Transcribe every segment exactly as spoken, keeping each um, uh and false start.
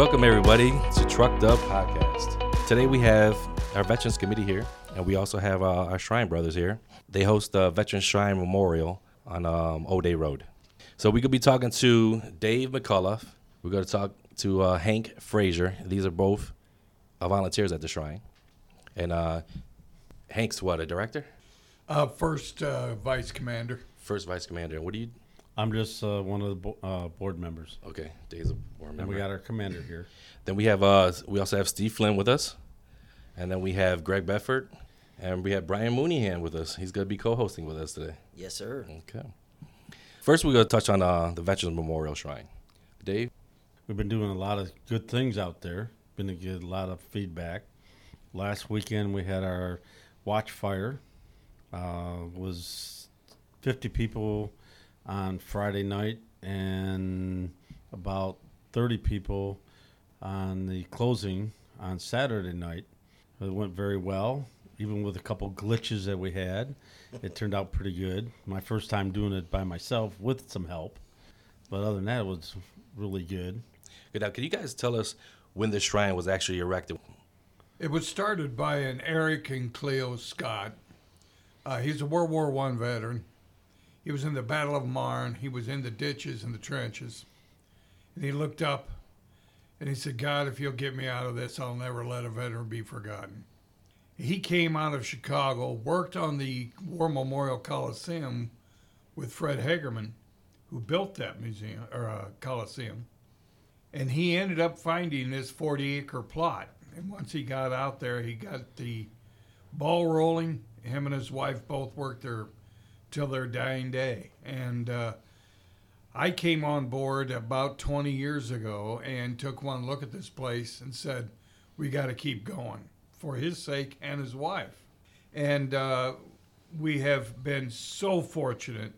Welcome, everybody, to Trucked Up Podcast. Today we have our Veterans Committee here, and we also have uh, our Shrine Brothers here. They host the Veterans Shrine Memorial on um, O'Day Road. So we're going to be talking to Dave McCullough. We're going to talk to uh, Hank Frazier. These are both uh, volunteers at the Shrine. And uh, Hank's what, a director? Uh, first uh, Vice Commander. First Vice Commander. What do you... I'm just uh, one of the bo- uh, board members. Okay, Dave's a board member. And we got our commander here. Then we have uh, we also have Steve Flynn with us, and then we have Greg Bedford, and we have Brian Mooneyhan with us. He's going to be co-hosting with us today. Yes, sir. Okay. First, we're going to touch on uh, the Veterans Memorial Shrine. Dave, we've been doing a lot of good things out there. Been to get a lot of feedback. Last weekend we had our watch fire. Uh, was fifty people on Friday night and about thirty people on the closing on Saturday night. It went very well. Even with a couple glitches that we had, it turned out pretty good. My first time doing it by myself with some help. But other than that, it was really good. Now, can you guys tell us when the shrine was actually erected? It was started by an Eric and Cleo Scott. Uh, he's a World War One veteran. He was in the Battle of Marne. He was in the ditches and the trenches. And he looked up and he said, God, if you'll get me out of this, I'll never let a veteran be forgotten. He came out of Chicago, worked on the War Memorial Coliseum with Fred Hagerman, who built that museum or uh, Coliseum. And he ended up finding this forty acre plot. And once he got out there, he got the ball rolling. Him and his wife both worked their till their dying day. And uh, I came on board about twenty years ago and took one look at this place and said, we got to keep going for his sake and his wife. And uh, we have been so fortunate.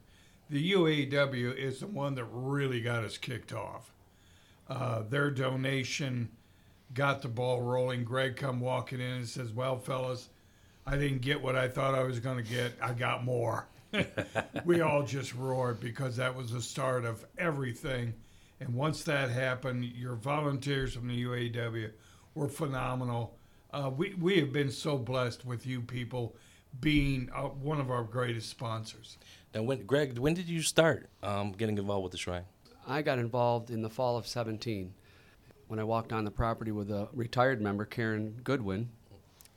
The U A W is the one that really got us kicked off. Uh, their donation got the ball rolling. Greg come walking in and says, well, fellas, I didn't get what I thought I was going to get. I got more. We all just roared because that was the start of everything. And once that happened, your volunteers from the U A W were phenomenal. Uh, we, we have been so blessed with you people being uh, one of our greatest sponsors. Now, when, Greg, when did you start um, getting involved with the Shrine? I got involved in the fall of seventeen when I walked on the property with a retired member, Karen Goodwin.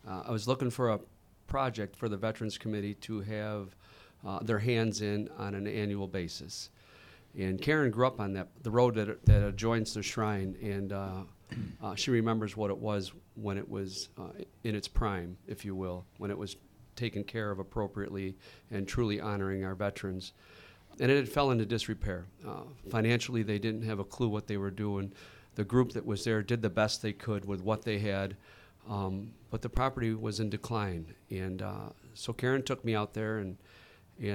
Uh, I was looking for a project for the Veterans Committee to have Uh, their hands in on an annual basis. And Karen grew up on that the road that that adjoins the shrine, and uh, uh, she remembers what it was when it was uh, in its prime, if you will, when it was taken care of appropriately and truly honoring our veterans. And it had fell into disrepair. Uh, financially, they didn't have a clue what they were doing. The group that was there did the best they could with what they had, um, but the property was in decline. And uh, so Karen took me out there, and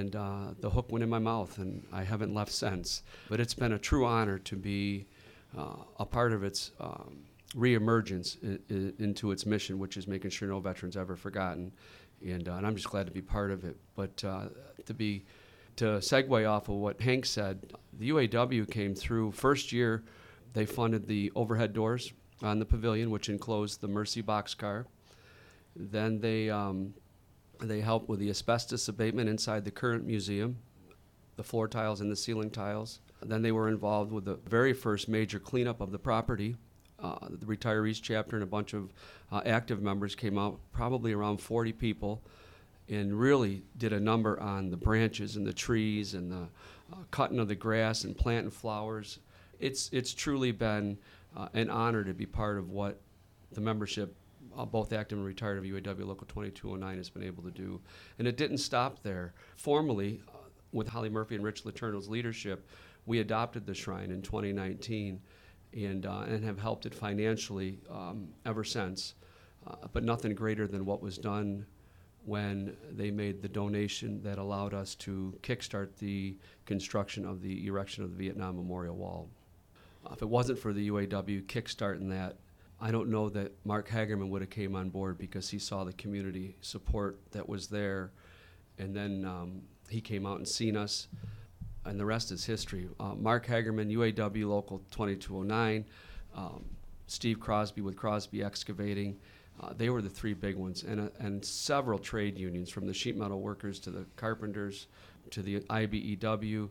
And uh, the hook went in my mouth, and I haven't left since. But it's been a true honor to be uh, a part of its um, reemergence in, in, into its mission, which is making sure no veteran's ever forgotten. And, uh, and I'm just glad to be part of it. But uh, to be to segue off of what Hank said, the U A W came through. First year, they funded the overhead doors on the pavilion, which enclosed the Mercy box car. Then they... Um, They help with the asbestos abatement inside the current museum, the floor tiles and the ceiling tiles. Then they were involved with the very first major cleanup of the property. Uh, the retirees chapter and a bunch of uh, active members came out, probably around forty people, and really did a number on the branches and the trees and the uh, cutting of the grass and planting flowers. It's, it's truly been uh, an honor to be part of what the membership, Uh, both active and retired, of U A W Local twenty-two oh nine has been able to do. And it didn't stop there. Formally, uh, with Holly Murphy and Rich Letourneau's leadership, we adopted the Shrine in twenty nineteen and uh, and have helped it financially um, ever since. Uh, but nothing greater than what was done when they made the donation that allowed us to kickstart the construction of the erection of the Vietnam Memorial Wall. Uh, if it wasn't for the U A W kickstarting that, I don't know that Mark Hagerman would have came on board because he saw the community support that was there. And then um, he came out and seen us, and the rest is history. Uh, Mark Hagerman, U A W Local twenty-two oh nine, um, Steve Crosby with Crosby Excavating. Uh, they were the three big ones, and uh, and several trade unions, from the sheet metal workers to the carpenters to the I B E W.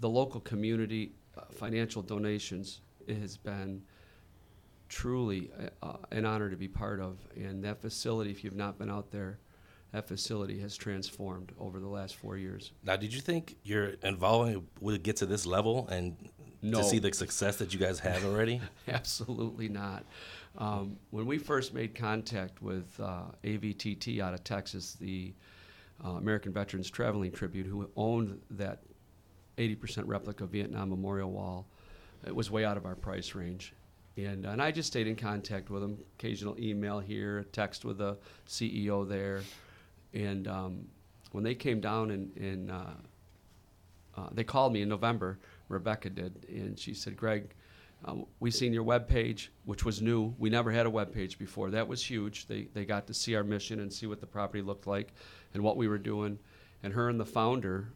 The local community uh, financial donations, it has been truly uh, an honor to be part of. And that facility, if you've not been out there, that facility has transformed over the last four years. Now, did you think your involvement would get to this level and no. to see the success that you guys have already? Absolutely not. Um, when we first made contact with uh, A V T T out of Texas, the uh, American Veterans Traveling Tribute, who owned that eighty percent replica Vietnam Memorial Wall, it was way out of our price range. And and I just stayed in contact with them, occasional email here, a text with the C E O there. And um, when they came down, and, and uh, uh, they called me in November, Rebecca did, and she said, Greg, uh, we seen your webpage, which was new. We never had a webpage before. That was huge. They they got to see our mission and see what the property looked like and what we were doing. And her and the founder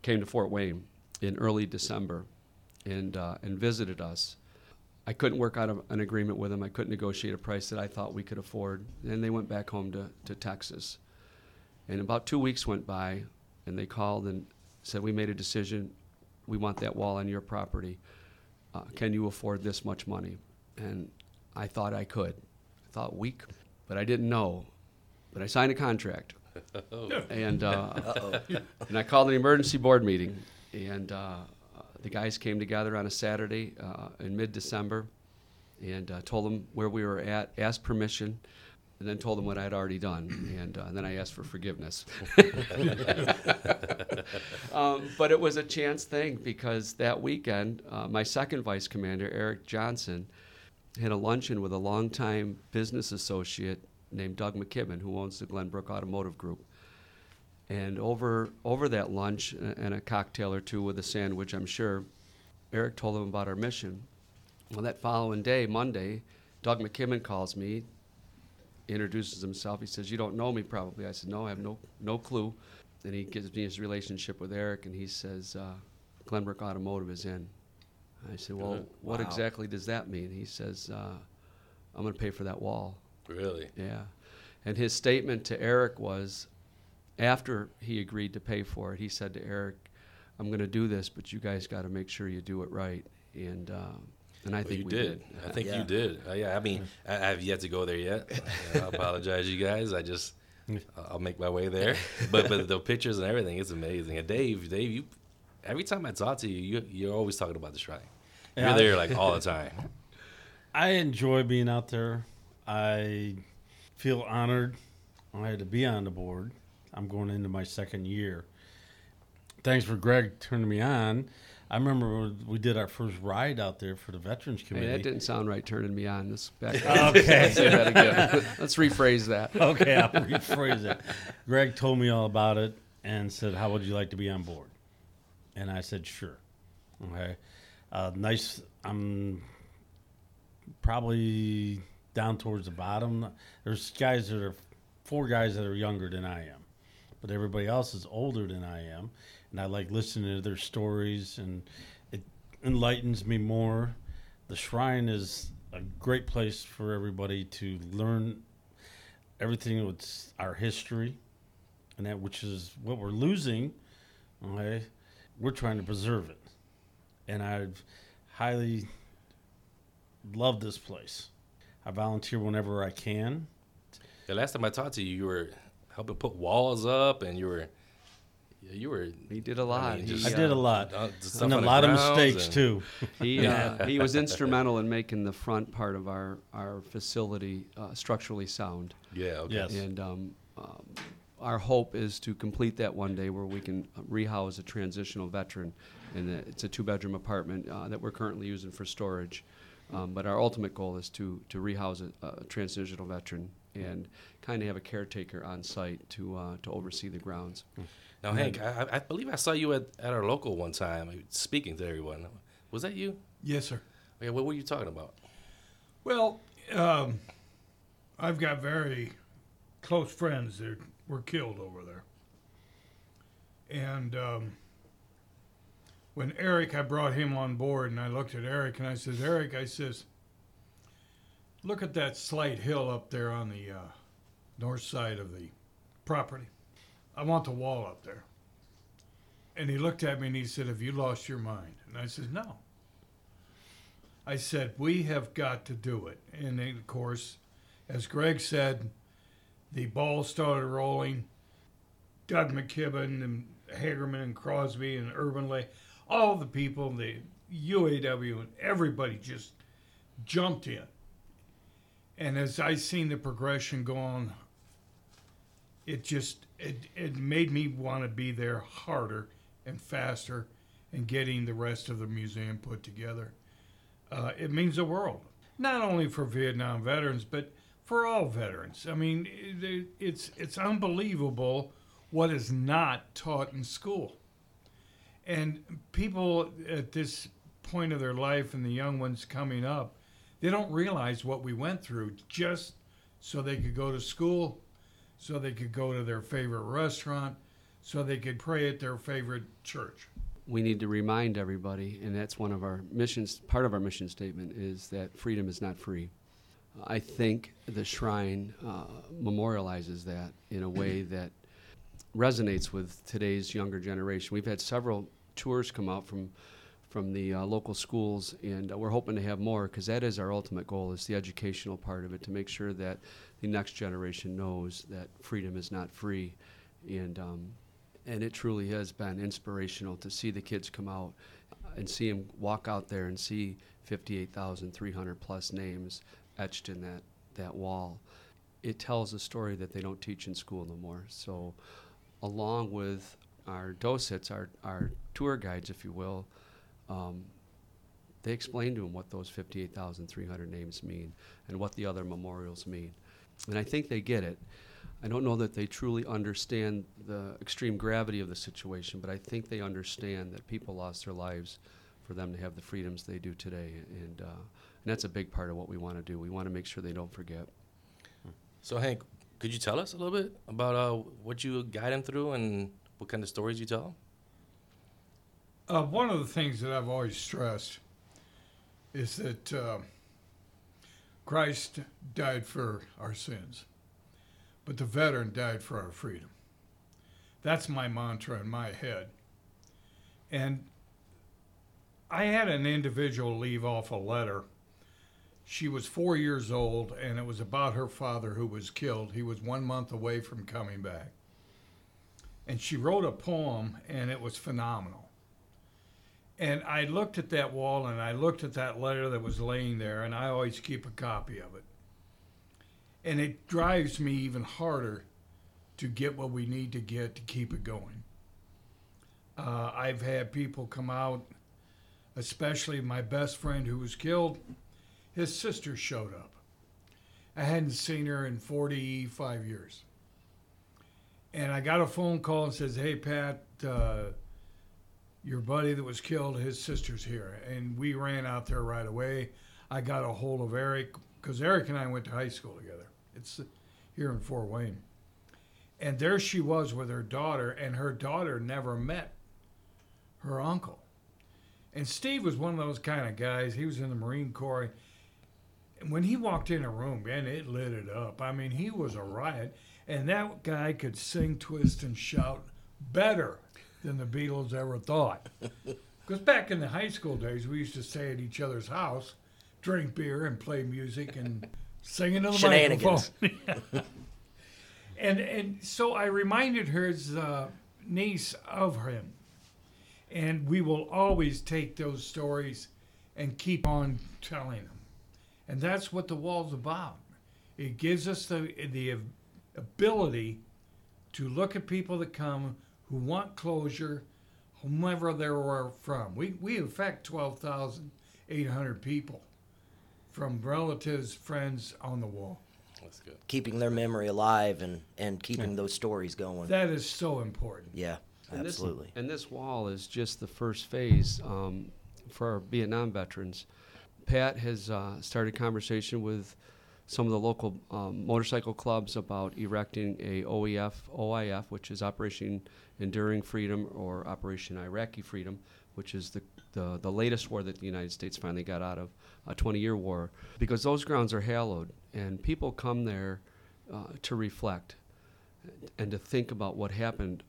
came to Fort Wayne in early December and uh, and visited us. I couldn't work out an agreement with them. I couldn't negotiate a price that I thought we could afford. And they went back home to, to Texas. And about two weeks went by, and they called and said, we made a decision. We want that wall on your property. Uh, can you afford this much money? And I thought I could. I thought we could. But I didn't know. But I signed a contract. and uh, and I called an emergency board meeting. And... Uh, The guys came together on a Saturday uh, in mid-December and uh, told them where we were at, asked permission, and then told them what I had already done. And, uh, and then I asked for forgiveness. um, but it was a chance thing, because that weekend, uh, my second vice commander, Eric Johnson, had a luncheon with a longtime business associate named Doug McKibben, who owns the Glenbrook Automotive Group. And over over that lunch and a cocktail or two with a sandwich, I'm sure, Eric told him about our mission. Well, that following day, Monday, Doug McKibben calls me, introduces himself. He says, you don't know me probably. I said, no, I have no no clue. And he gives me his relationship with Eric, and he says, uh, Glenbrook Automotive is in. I said, well, wow. What exactly does that mean? He says, uh, I'm going to pay for that wall. Really? Yeah. And his statement to Eric was, after he agreed to pay for it, he said to Eric, I'm going to do this, but you guys got to make sure you do it right. And um, and I well, think you we did. did. I think yeah. you did. Uh, yeah, I mean, I, I've yet to go there yet. I, I apologize, you guys. I just, I'll make my way there. But but the pictures and everything, it's amazing. And Dave, Dave, you, every time I talk to you, you you're always talking about the shrine. You're yeah, there like all the time. I enjoy being out there. I feel honored. I had to be on the board. I'm going into my second year. Thanks for Greg turning me on. I remember we did our first ride out there for the Veterans Committee. Hey, that didn't sound right, turning me on. This back okay. Let's say that again. Let's rephrase that. Okay, I'll rephrase that. Greg told me all about it and said, how would you like to be on board? And I said, sure. Okay. Uh, nice. I'm probably down towards the bottom. There's guys that are four guys that are younger than I am. But everybody else is older than I am, and I like listening to their stories, and it enlightens me more. The Shrine is a great place for everybody to learn everything with our history, and that which is what we're losing, okay? We're trying to preserve it. And I highly love this place. I volunteer whenever I can. The last time I talked to you, you were... helping put walls up, and you were, you were. He did a lot. I, mean, just, he, I did a lot, uh, and a lot of mistakes too. He uh, he was instrumental in making the front part of our our facility uh, structurally sound. Yeah. Okay. Yes. And um, um, our hope is to complete that one day, where we can rehouse a transitional veteran, and it's a two-bedroom apartment uh, that we're currently using for storage. Um, but our ultimate goal is to to rehouse a, a transitional veteran and kind of have a caretaker on site to uh, to oversee the grounds. Now, and Hank, I, I believe I saw you at, at our local one time speaking to everyone. Was that you? Yes, sir. Okay, what were you talking about? Well, um, I've got very close friends that were killed over there. And um, when Eric, I brought him on board, and I looked at Eric, and I said, Eric, I says, Look at that slight hill up there on the uh, north side of the property. I want the wall up there. And he looked at me and he said, have you lost your mind? And I said, no. I said, we have got to do it. And then, of course, as Greg said, the ball started rolling. Doug McKibben and Hagerman and Crosby and Urban Lay, all the people, the U A W and everybody just jumped in. And as I seen the progression go on, it just, it, it made me want to be there harder and faster and getting the rest of the museum put together. Uh, it means the world, not only for Vietnam veterans, but for all veterans. I mean, it, it's it's unbelievable what is not taught in school. And people at this point of their life and the young ones coming up, they don't realize what we went through just so they could go to school, so they could go to their favorite restaurant, so they could pray at their favorite church. We need to remind everybody, and that's one of our missions, part of our mission statement is that freedom is not free. I think the shrine uh, memorializes that in a way that resonates with today's younger generation. We've had several tours come out from from the uh, local schools, and uh, we're hoping to have more, because that is our ultimate goal, is the educational part of it, to make sure that the next generation knows that freedom is not free. And um, and it truly has been inspirational to see the kids come out and see them walk out there and see fifty-eight thousand three hundred plus names etched in that, that wall. It tells a story that they don't teach in school no more. So along with our docets, our, our tour guides, if you will, um, they explain to them what those fifty-eight thousand three hundred names mean and what the other memorials mean. And I think they get it. I don't know that they truly understand the extreme gravity of the situation, but I think they understand that people lost their lives for them to have the freedoms they do today. And, uh, and that's a big part of what we want to do. We want to make sure they don't forget. So, Hank, could you tell us a little bit about uh, what you guide them through and what kind of stories you tell them? Uh, one of the things that I've always stressed is that uh, Christ died for our sins, but the veteran died for our freedom. That's my mantra in my head. And I had an individual leave off a letter. She was four years old, and it was about her father who was killed. He was one month away from coming back. And she wrote a poem, and it was phenomenal. And I looked at that wall, and I looked at that letter that was laying there, and I always keep a copy of it. And it drives me even harder to get what we need to get to keep it going. Uh, I've had people come out, especially my best friend who was killed. His sister showed up. I hadn't seen her in forty-five years. And I got a phone call and says, hey, Pat, uh, your buddy that was killed, his sister's here. And we ran out there right away. I got a hold of Eric, because Eric and I went to high school together. It's here in Fort Wayne. And there she was with her daughter, and her daughter never met her uncle. And Steve was one of those kind of guys. He was in the Marine Corps. When he walked in a room, man, it lit it up. I mean, he was a riot. And that guy could sing, twist, and shout better than the Beatles ever thought. Because back in the high school days, we used to stay at each other's house, drink beer, and play music, and sing into the Shenanigans. Microphone. and, and so I reminded his uh, niece of him. And we will always take those stories and keep on telling them. And that's what the wall's about. It gives us the the ability to look at people that come who want closure, whomever they were from. We we affect twelve thousand eight hundred people from relatives, friends on the wall. That's good. Keeping their memory alive and, and keeping yeah. those stories going. That is so important. Yeah, and absolutely. This, and this wall is just the first phase um, for our Vietnam veterans. Pat has uh, started conversation with some of the local um, motorcycle clubs about erecting a O E F, O I F, which is Operation Enduring Freedom or Operation Iraqi Freedom, which is the, the, the latest war that the United States finally got out of, a twenty-year war, because those grounds are hallowed, and people come there uh, to reflect and to think about what happened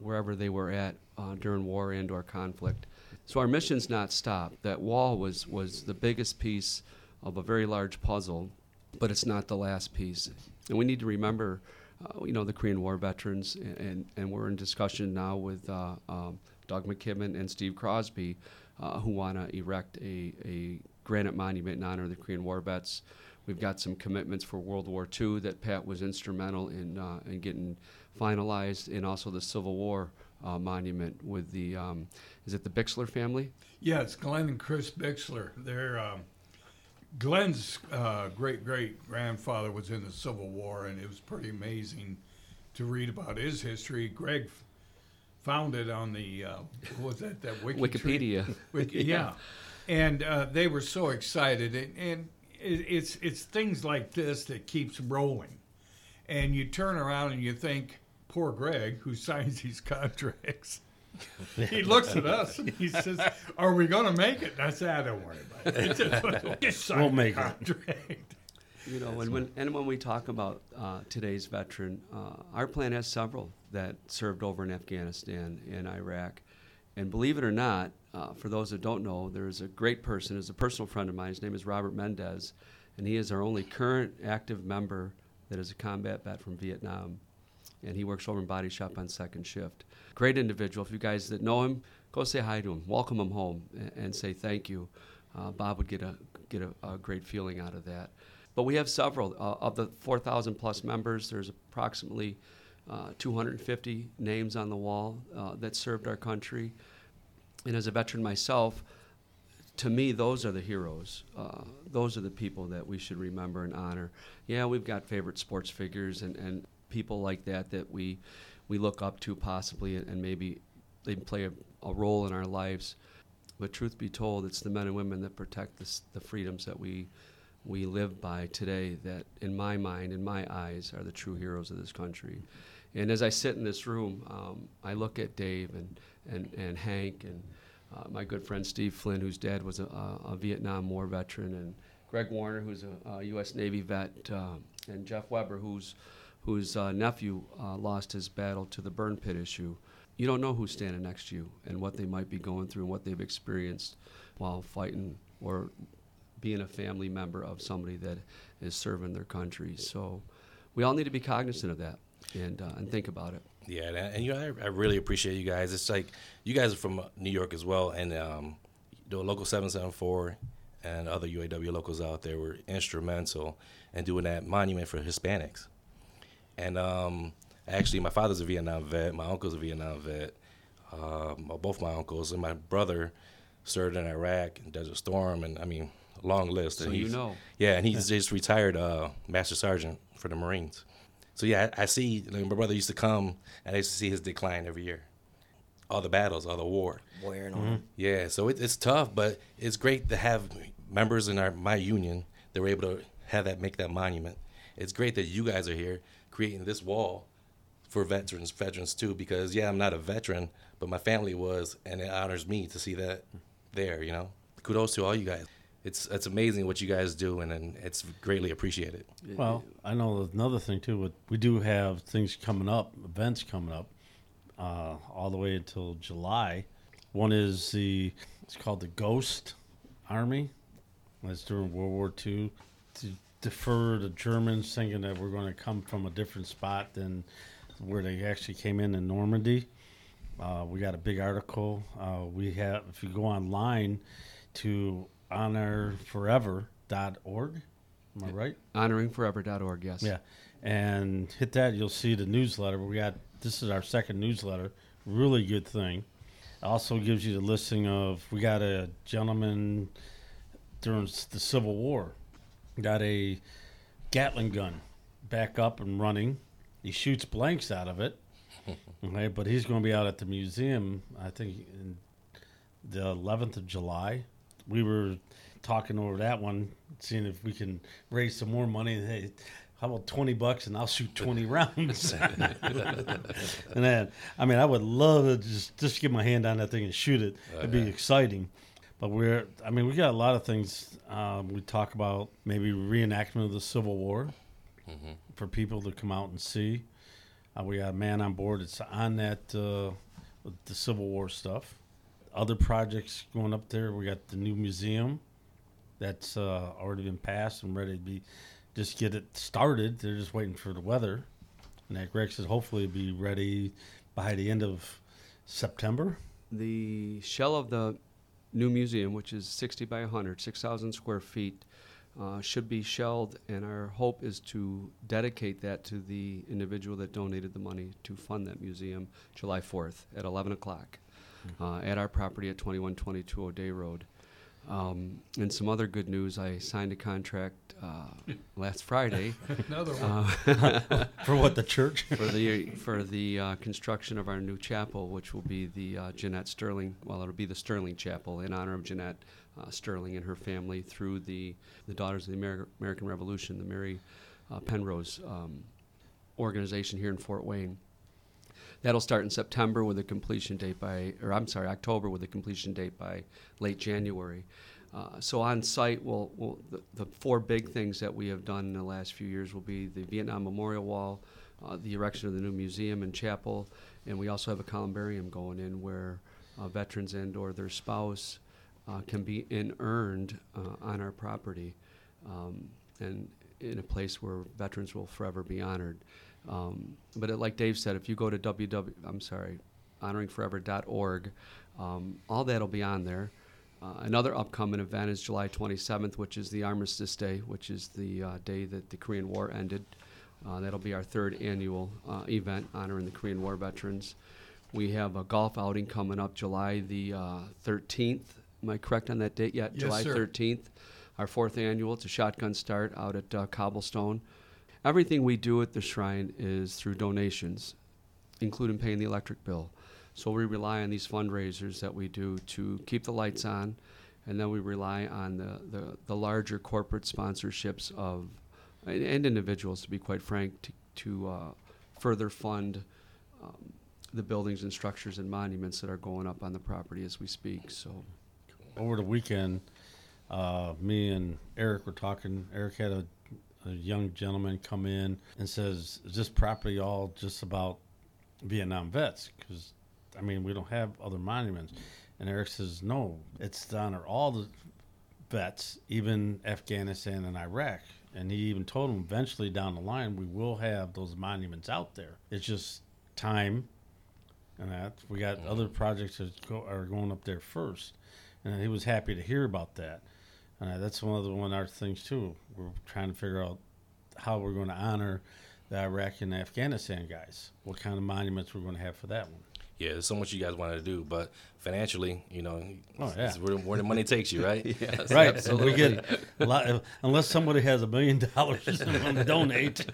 wherever they were at uh, during war and or conflict. So our mission's not stopped. That wall was, was the biggest piece of a very large puzzle, but it's not the last piece. And we need to remember, uh, you know, the Korean War veterans, and, and, and we're in discussion now with uh, um, Doug McKibben and Steve Crosby, uh, who want to erect a, a granite monument in honor of the Korean War vets. We've got some commitments for World War Two that Pat was instrumental in uh, in getting finalized, and also the Civil War uh, monument with the, um, is it the Bixler family? Yeah, it's Glenn and Chris Bixler. They're, um, Glenn's uh, great-great-grandfather was in the Civil War, and it was pretty amazing to read about his history. Greg found it on the, uh, what was that, that Wiki Wikipedia. Tree? Wiki, yeah. yeah. And uh, they were so excited, and, and It's it's things like this that keeps rolling, and you turn around and you think, poor Greg, who signs these contracts. He looks at us and he says, "Are we going to make it?" And I said, "I don't worry about it. Just, just sign we'll make the contract." It. You know, and when and when we talk about uh, today's veteran, uh, our plan has several that served over in Afghanistan and Iraq, and believe it or not. Uh, for those that don't know, there's a great person, is a personal friend of mine. His name is Robert Mendez, and he is our only current active member that is a combat vet from Vietnam, and he works over in Body Shop on second shift. Great individual. If you guys that know him, go say hi to him. Welcome him home and, and say thank you. Uh, Bob would get a get a, a great feeling out of that. But we have several. Uh, of the four thousand plus members, there's approximately uh, two hundred fifty names on the wall uh, that served our country. And as a veteran myself, to me, those are the heroes. Uh, those are the people that we should remember and honor. Yeah, we've got favorite sports figures and, and people like that that we we look up to possibly, and, and maybe they play a, a role in our lives. But truth be told, it's the men and women that protect this, the freedoms that we we live by today that, in my mind, in my eyes, are the true heroes of this country. And as I sit in this room, um, I look at Dave and and, and Hank and uh, my good friend Steve Flynn, whose dad was a, a Vietnam War veteran, and Greg Warner, who's a, a U S Navy vet, uh, and Jeff Weber, who's, whose uh, nephew uh, lost his battle to the burn pit issue. You don't know who's standing next to you and what they might be going through and what they've experienced while fighting or being a family member of somebody that is serving their country. So we all need to be cognizant of that. And uh, and think about it. Yeah, and, and you know, I, I really appreciate you guys. It's like you guys are from New York as well, and um, the local seven seven four and other U A W locals out there were instrumental in doing that monument for Hispanics. And um, actually, my father's a Vietnam vet, my uncle's a Vietnam vet, uh, both my uncles, and my brother served in Iraq and Desert Storm, and I mean, a long list. So and you know. Yeah, and he's just retired uh, Master Sergeant for the Marines. So, yeah, I see, like, my brother used to come, and I used to see his decline every year. All the battles, all the war. Wearing mm-hmm. on. Yeah, so it, it's tough, but it's great to have members in our my union that were able to have that, make that monument. It's great that you guys are here creating this wall for veterans, veterans too, because, yeah, I'm not a veteran, but my family was, and it honors me to see that there, you know. Kudos to all you guys. It's it's amazing what you guys do, and, and it's greatly appreciated. Well, I know another thing, too. We do have things coming up, events coming up, uh, all the way until July. One is the, it's called the Ghost Army. That's during World War Two. To defer the Germans thinking that we're going to come from a different spot than where they actually came in in Normandy. Uh, we got a big article. Uh, we have, if you go online to honor forever dot org, am I right? honoring forever dot org, yes. Yeah, and hit that, you'll see the newsletter. We got, this is our second newsletter, really good thing. Also gives you the listing of, we got a gentleman during the Civil War, got a Gatling gun back up and running. He shoots blanks out of it, okay, but he's going to be out at the museum, I think, in the eleventh of July. We were talking over that one, seeing if we can raise some more money. Hey, how about twenty bucks and I'll shoot twenty rounds? And then, I mean, I would love to just, just get my hand on that thing and shoot it. Oh, It'd yeah. be exciting. But we're, I mean, we got a lot of things. Um, we talk about maybe reenactment of the Civil War mm-hmm. for people to come out and see. Uh, we got a man on board that's on that, uh, the Civil War stuff. Other projects going up there. We got the new museum that's uh, already been passed and ready to be, just get it started. They're just waiting for the weather. And that Greg says hopefully it'll be ready by the end of September. The shell of the new museum, which is sixty by one hundred, six thousand square feet, uh, should be shelled, and our hope is to dedicate that to the individual that donated the money to fund that museum July fourth at eleven o'clock mm-hmm. uh, at our property at twenty-one twenty-two O'Day Road. Um, and some other good news, I signed a contract uh, last Friday. Another one. Uh, for what, the church? for the for the uh, construction of our new chapel, which will be the uh, Jeanette Sterling, well, it'll be the Sterling Chapel in honor of Jeanette uh, Sterling and her family through the, the Daughters of the Ameri- American Revolution, the Mary uh, Penrose um, organization here in Fort Wayne. That'll start in September with a completion date by, or I'm sorry, October with a completion date by late January. Uh, so on site, we'll, we'll, the, the four big things that we have done in the last few years will be the Vietnam Memorial Wall, uh, the erection of the new museum and chapel, and we also have a columbarium going in where uh, veterans and or their spouse uh, can be in earned uh, on our property um, and in a place where veterans will forever be honored. Um, but it, like Dave said, if you go to www, I'm sorry, honoring forever dot org, um, all that'll be on there. Uh, another upcoming event is July twenty-seventh, which is the Armistice Day, which is the uh, day that the Korean War ended. Uh, that'll be our third annual uh, event honoring the Korean War veterans. We have a golf outing coming up July the uh, thirteenth. Am I correct on that date yet? Yes, July sir. thirteenth. Our fourth annual. It's a shotgun start out at uh, Cobblestone. Everything we do at the shrine is through donations, including paying the electric bill. So we rely on these fundraisers that we do to keep the lights on, and then we rely on the, the, the larger corporate sponsorships of and, and individuals, to be quite frank, to, to uh, further fund um, the buildings and structures and monuments that are going up on the property as we speak. So, over the weekend, uh, me and Eric were talking. Eric had a A young gentleman come in and says, is this property all just about Vietnam vets? Because, I mean, we don't have other monuments. And Eric says, no, it's to honor all the vets, even Afghanistan and Iraq. And he even told him eventually down the line, we will have those monuments out there. It's just time. And that we got mm-hmm. other projects that go, are going up there first. And he was happy to hear about that. Uh, that's one of the one of our things, too. We're trying to figure out how we're going to honor the Iraq and Afghanistan guys, what kind of monuments we're going to have for that one. Yeah, there's so much you guys want to do, but financially, you know, oh, yeah. it's where, where the money takes you, right? Yes, right. Absolutely. We get a lot of, unless somebody has a million dollars and want to donate.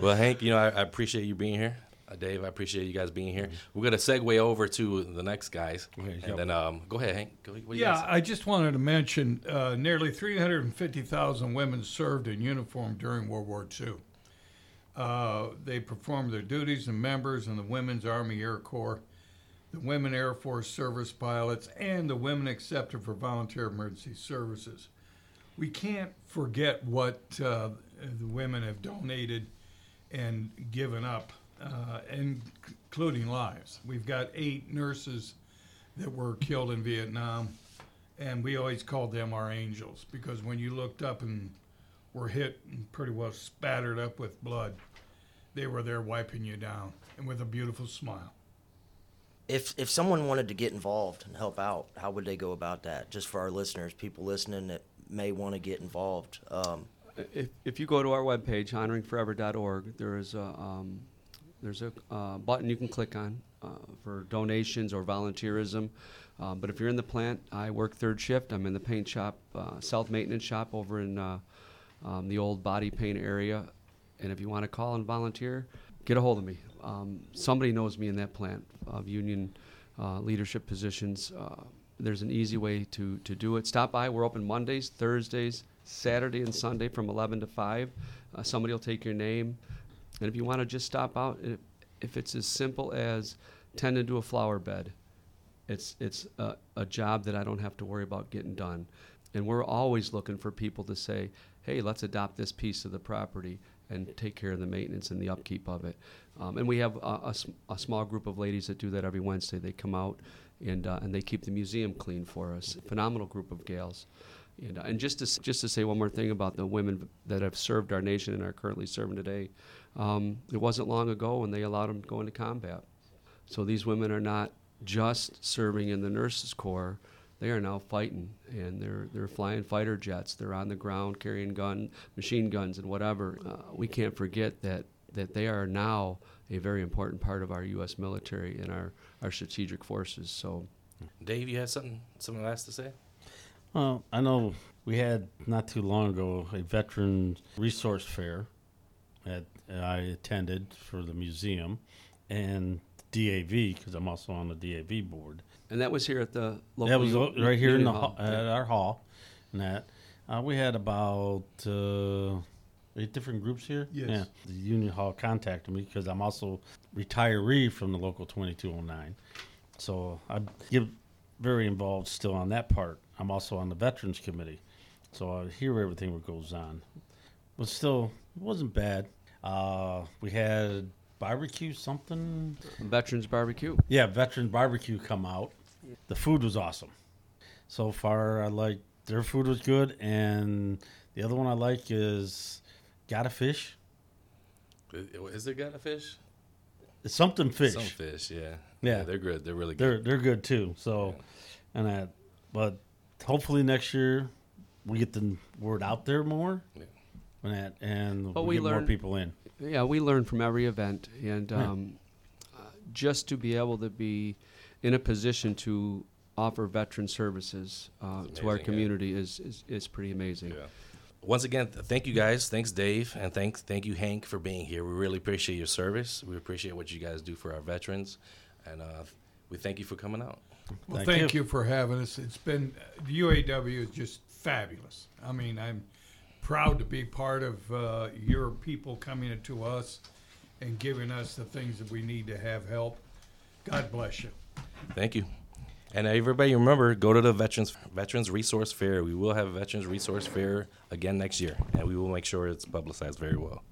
Well, Hank, you know, I, I appreciate you being here. Uh, Dave, I appreciate you guys being here. We're going to segue over to the next guys. Okay, and then um, go ahead, Hank. Go, what yeah, I just wanted to mention uh, nearly three hundred fifty thousand women served in uniform during World War Two. Uh, they performed their duties as members in the Women's Army Air Corps, the Women Air Force Service Pilots, and the Women Accepted for Volunteer Emergency Services. We can't forget what uh, the women have donated and given up. Uh, including lives. We've got eight nurses that were killed in Vietnam, and we always called them our angels, because when you looked up and were hit and pretty well spattered up with blood, they were there wiping you down and with a beautiful smile. If if someone wanted to get involved and help out, how would they go about that? Just for our listeners, people listening that may want to get involved. Um, if, if you go to our webpage, honoring forever dot org, there is a... Um, There's a uh, button you can click on uh, for donations or volunteerism. Uh, but if you're in the plant, I work third shift. I'm in the paint shop, uh, self-maintenance shop over in uh, um, the old body paint area. And if you want to call and volunteer, get a hold of me. Um, somebody knows me in that plant of union uh, leadership positions. Uh, there's an easy way to, to do it. Stop by. We're open Mondays, Thursdays, Saturday and Sunday from eleven to five. Uh, somebody will take your name. And if you want to just stop out, if, if it's as simple as tending to a flower bed, it's it's a, a job that I don't have to worry about getting done. And we're always looking for people to say, hey, let's adopt this piece of the property and take care of the maintenance and the upkeep of it. Um, and we have a, a, sm- a small group of ladies that do that every Wednesday. They come out and uh, and they keep the museum clean for us. Phenomenal group of gals. And, uh, and just to just to say one more thing about the women that have served our nation and are currently serving today, um, it wasn't long ago when they allowed them to go into combat. So these women are not just serving in the Nurses Corps. They are now fighting, and they're they're flying fighter jets. They're on the ground carrying gun, machine guns and whatever. Uh, we can't forget that, that they are now a very important part of our U S military and our, our strategic forces. So, Dave, you have something something last to say? Well, I know we had not too long ago a veteran resource fair that I attended for the museum and D A V, because I'm also on the D A V board. And that was here at the local... That was lo- right here in the hall, at yeah. our hall. And that uh, we had about uh, eight different groups here. Yes. Yeah. The Union Hall contacted me because I'm also retiree from the Local twenty-two oh nine. So I get very involved still on that part. I'm also on the Veterans Committee. So I hear everything that goes on. But still, it wasn't bad. Uh, we had... Barbecue something? Veterans barbecue. Yeah, veterans barbecue come out. The food was awesome. So far, I like their food was good, and the other one I like is Gotta Fish. Is it Gotta Fish? It's something fish. Some fish, yeah. Yeah, yeah they're good. They're really good. They're they're good too. So, yeah. and I, but hopefully next year we get the word out there more. Yeah. And that, and but we, we get learn- more people in. Yeah, we learn from every event, and um, uh, just to be able to be in a position to offer veteran services uh, to our community yeah. is, is is pretty amazing. Yeah. Once again, thank you guys. Thanks, Dave, and thanks thank you, Hank, for being here. We really appreciate your service. We appreciate what you guys do for our veterans, and uh, we thank you for coming out. Well, thank, thank you. you for having us. It's been the U A W is just fabulous. I mean, I'm. proud to be part of uh, your people coming to us and giving us the things that we need to have help. God bless you. Thank you. And everybody, remember, go to the Veterans Veterans Resource Fair. We will have a Veterans Resource Fair again next year, and we will make sure it's publicized very well.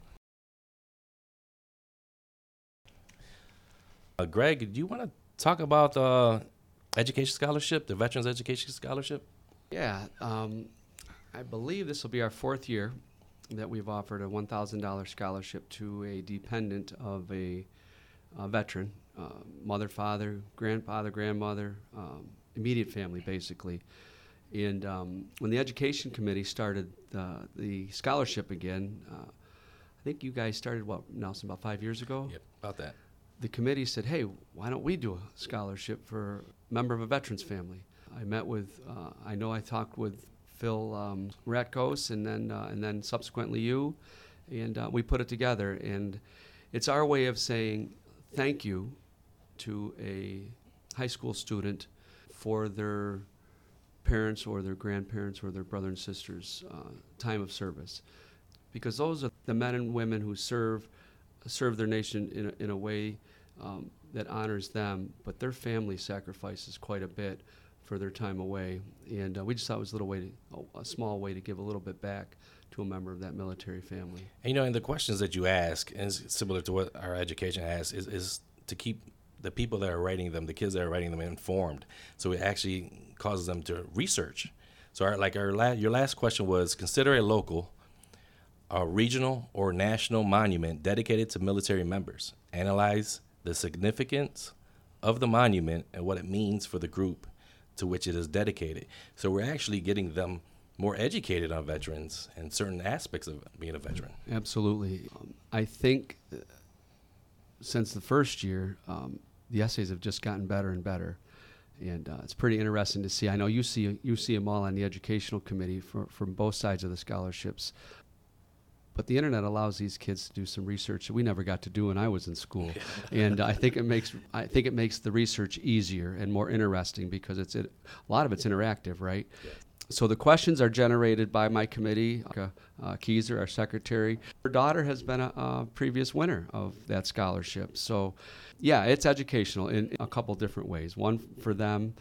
Uh, Greg, do you want to talk about uh, education scholarship, the Veterans Education Scholarship? Yeah. Um I believe this will be our fourth year that we've offered a one thousand dollars scholarship to a dependent of a, a veteran, uh, mother, father, grandfather, grandmother, um, immediate family, basically. And um, when the education committee started uh, the scholarship again, uh, I think you guys started, what, Nelson, about five years ago? Yep, about that. The committee said, hey, why don't we do a scholarship for a member of a veteran's family? I met with, uh, I know I talked with Phil um, Ratkos, and then uh, and then subsequently you, and uh, we put it together. And it's our way of saying thank you to a high school student for their parents or their grandparents or their brother and sisters' uh, time of service, because those are the men and women who serve serve their nation in a, in a way um, that honors them, but their family sacrifices quite a bit for their time away, and uh, we just thought it was a little way, to, a small way to give a little bit back to a member of that military family. And you know, and the questions that you ask, and it's similar to what our education asks, is, is to keep the people that are writing them, the kids that are writing them, informed. So it actually causes them to research. So our, like our la- your last question was, consider a local, a regional, or national monument dedicated to military members. Analyze the significance of the monument and what it means for the group to which it is dedicated. So we're actually getting them more educated on veterans and certain aspects of being a veteran. Absolutely. Um, I think uh, since the first year, um, the essays have just gotten better and better. And uh, it's pretty interesting to see. I know you see you see them all on the educational committee for, from both sides of the scholarships. But the internet allows these kids to do some research that we never got to do when I was in school, and I think it makes I think it makes the research easier and more interesting because it's it, a lot of it's interactive, right? Yeah. So the questions are generated by my committee, uh, uh, Keyser, our secretary. Her daughter has been a, a previous winner of that scholarship. So, yeah, it's educational in a couple different ways. One for them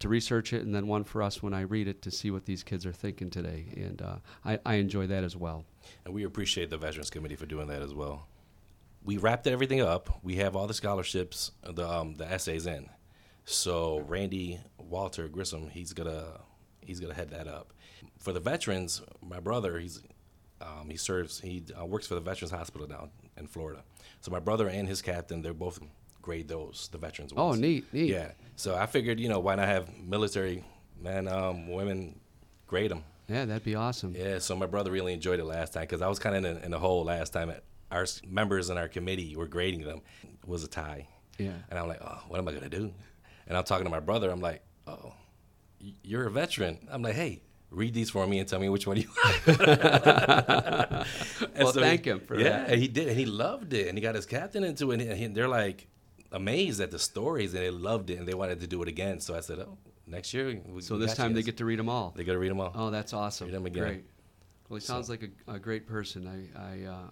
to research it, and then one for us when I read it to see what these kids are thinking today. And uh, I, I enjoy that as well. And we appreciate the Veterans Committee for doing that as well. We wrapped everything up. We have all the scholarships, the um, the essays in. So Randy Walter Grissom, he's gonna he's gonna head that up. For the veterans, my brother, he's um, he serves he uh, works for the Veterans Hospital down in Florida. So my brother and his captain, they're both grade those the veterans ones. Oh, neat, neat. Yeah. So I figured, you know, why not have military men, um, women grade them? Yeah, that'd be awesome. Yeah. So my brother really enjoyed it last time because I was kind of in, in the hole last time. At, our members in our committee were grading them. It was a tie. Yeah. And I'm like, oh, what am I going to do? And I'm talking to my brother. I'm like, oh, you're a veteran. I'm like, hey, read these for me and tell me which one you like. Well, so thank he, him for yeah, that. Yeah, he did. And he loved it. And he got his captain into it. And he, they're like amazed at the stories. And they loved it. And they wanted to do it again. So I said, oh, next year. We, so we this time they get to read them all. They get to read them all. Oh, that's awesome. Read them again. Great. Well, he sounds so. like a, a great person. I, I uh,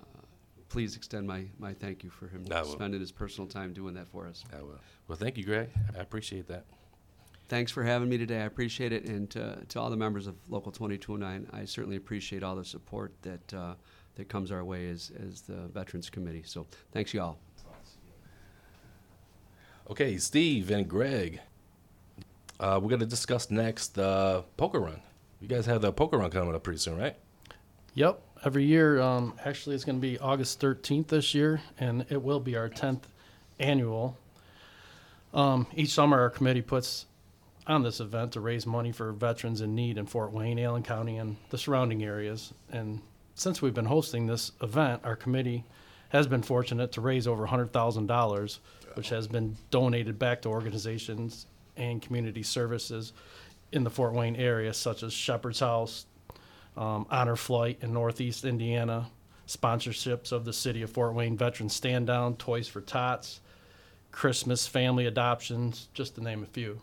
Please extend my, my thank you for him spending his personal time doing that for us. I will. Well, thank you, Greg. I appreciate that. Thanks for having me today. I appreciate it. And to, to all the members of Local twenty-two oh nine, I certainly appreciate all the support that uh, that comes our way as, as the Veterans Committee. So thanks, y'all. Okay, Steve and Greg, uh, we're going to discuss next the uh, poker run. You guys have the poker run coming up pretty soon, right? Yep. Every year, um, actually, it's going to be August thirteenth this year, and it will be our tenth annual. Um, each summer, our committee puts on this event to raise money for veterans in need in Fort Wayne, Allen County, and the surrounding areas. And since we've been hosting this event, our committee has been fortunate to raise over one hundred thousand dollars, which has been donated back to organizations and community services in the Fort Wayne area, such as Shepherd's House, Um, Honor Flight in Northeast Indiana, sponsorships of the City of Fort Wayne Veterans Stand Down, Toys for Tots, Christmas Family Adoptions, just to name a few.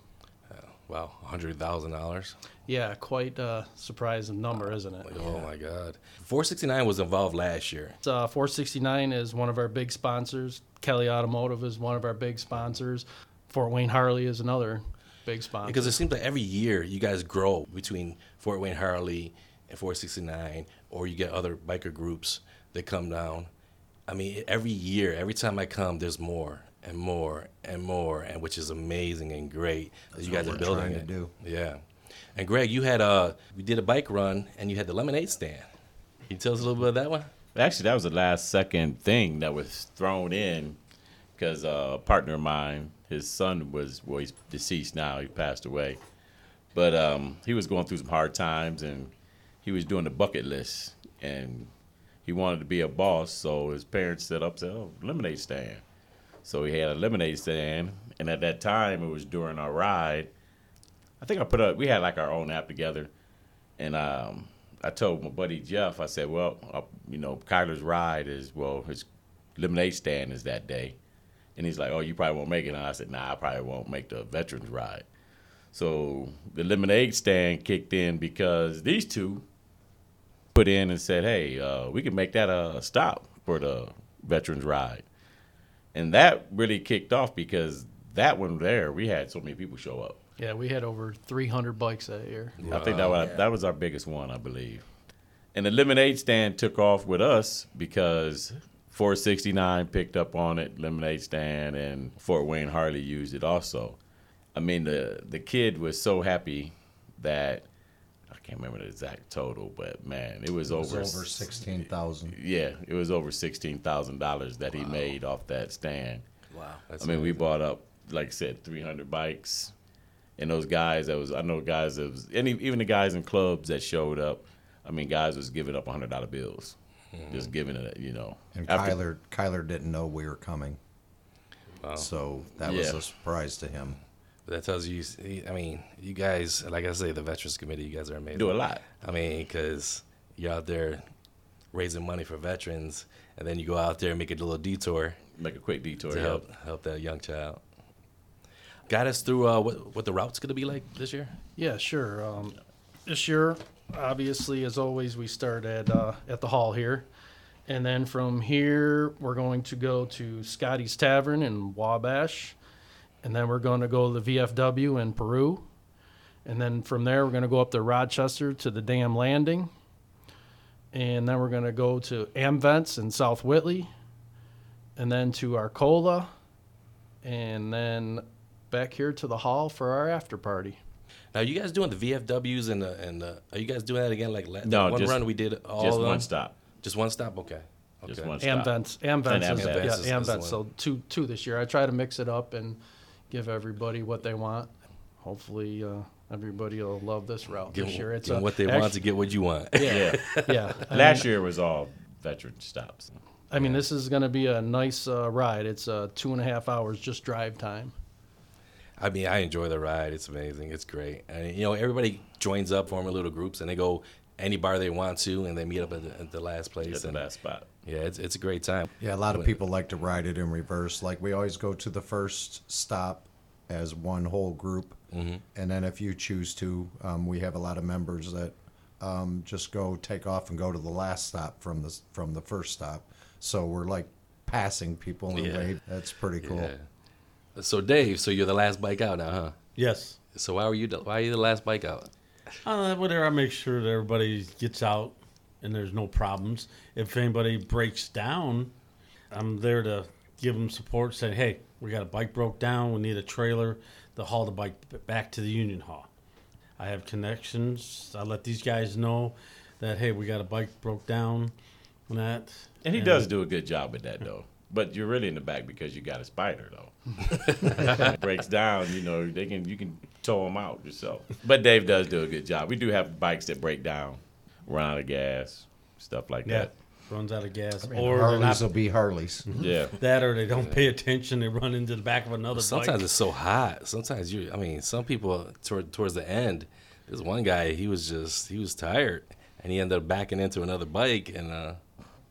Uh, wow, one hundred thousand dollars? Yeah, quite a surprising number, wow. Isn't it? Like, oh, yeah. My God. four sixty-nine was involved last year. Uh, four sixty-nine is one of our big sponsors. Kelly Automotive is one of our big sponsors. Fort Wayne Harley is another big sponsor. Because it seems like every year you guys grow between Fort Wayne Harley and four sixty-nine, or you get other biker groups that come down. I mean, every year, every time I come, there's more and more and more, and which is amazing and great. That's you guys what are building it. To do. Yeah. And Greg, you had a we did a bike run, and you had the lemonade stand. Can you tell us a little bit about that one? Actually, that was the last second thing that was thrown in because a partner of mine, his son was well, he's deceased now. He passed away, but um, he was going through some hard times and. He was doing the bucket list, and he wanted to be a boss, so his parents set up, said, oh, lemonade stand. So he had a lemonade stand, and at that time, it was during our ride. I think I put up, we had like our own app together, and um, I told my buddy Jeff, I said, well, uh, you know, Kyler's ride is, well, his lemonade stand is that day. And he's like, oh, you probably won't make it. And I said, nah, I probably won't make the veterans ride. So the lemonade stand kicked in because these two, put in and said, hey, uh, we can make that a stop for the veterans ride. And that really kicked off because that one there, we had so many people show up. Yeah, we had over three hundred bikes that year. Wow. I think that was, yeah. that was our biggest one, I believe. And the lemonade stand took off with us because four sixty-nine picked up on it, lemonade stand, and Fort Wayne Harley used it also. I mean, the the kid was so happy that I can't remember the exact total, but man, it was, it was over, over sixteen thousand. Yeah, it was over sixteen thousand dollars that wow. he made off that stand. Wow! That's I mean, amazing. We bought up, like I said, three hundred bikes, and those guys that was I know guys that was any even the guys in clubs that showed up. I mean, guys was giving up hundred dollar bills, mm-hmm. just giving it, you know. And After, Kyler Kyler didn't know we were coming, wow. so that yeah. was a surprise to him. That tells you, I mean, you guys, like I say, the Veterans Committee, you guys are amazing. Do a lot. I mean, because you're out there raising money for veterans, and then you go out there and make a little detour. Make a quick detour. To yeah. help, help that young child. Got us through uh, what, what the route's going to be like this year? Yeah, sure. Um, this year, obviously, as always, we start at uh, at the hall here. And then from here, we're going to go to Scotty's Tavern in Wabash. And then we're going to go to the V F W in Peru. And then from there, we're going to go up to Rochester to the Dam Landing. And then we're going to go to Amvents in South Whitley. And then to Arcola. And then back here to the hall for our after party. Now, are you guys doing the V F Ws and the, and the, are you guys doing that again? Like no, one just, run we did all just of them? one stop. Just one stop? Okay. okay. Just one stop. Amvents. Amvents. Is, Amvents. Yeah, is, Amvents. Is so two two this year. I try to mix it up and give everybody what they want. Hopefully uh, everybody will love this route give, this year. It's a, what they actually, want to get what you want. Yeah. yeah. yeah. Last mean, year was all veteran stops. I mean, this is going to be a nice uh, ride. It's uh, two and a half hours just drive time. I mean, I enjoy the ride. It's amazing. It's great. And, you know, everybody joins up, forming little groups, and they go any bar they want to, and they meet up at the, at the last place. At the and, last spot. Yeah, it's it's a great time. Yeah, a lot of people like to ride it in reverse. Like, we always go to the first stop as one whole group, mm-hmm. and then if you choose to, um, we have a lot of members that um, just go take off and go to the last stop from the, from the first stop. So we're, like, passing people in the yeah. way. That's pretty cool. Yeah. So, Dave, so you're the last bike out now, huh? Yes. So why were you the, why are you the last bike out? Uh, whatever, I make sure that everybody gets out and there's no problems. If anybody breaks down, I'm there to give them support, say, hey, we got a bike broke down, we need a trailer to haul the bike back to the Union Hall. I have connections. I let these guys know that, hey, we got a bike broke down and that. And he and does do a good job with that, though. But you're really in the back because you got a spider, though. Breaks down, you know, they can you can tow them out yourself. But Dave does do a good job. We do have bikes that break down, run out of gas, stuff like yeah. that. Runs out of gas. I mean, or Harleys not, will be Harleys. Yeah. That or they don't pay attention. They run into the back of another well, sometimes bike. Sometimes it's so hot. Sometimes you, I mean, some people toward, towards the end, there's one guy, he was just, he was tired. And he ended up backing into another bike and, uh,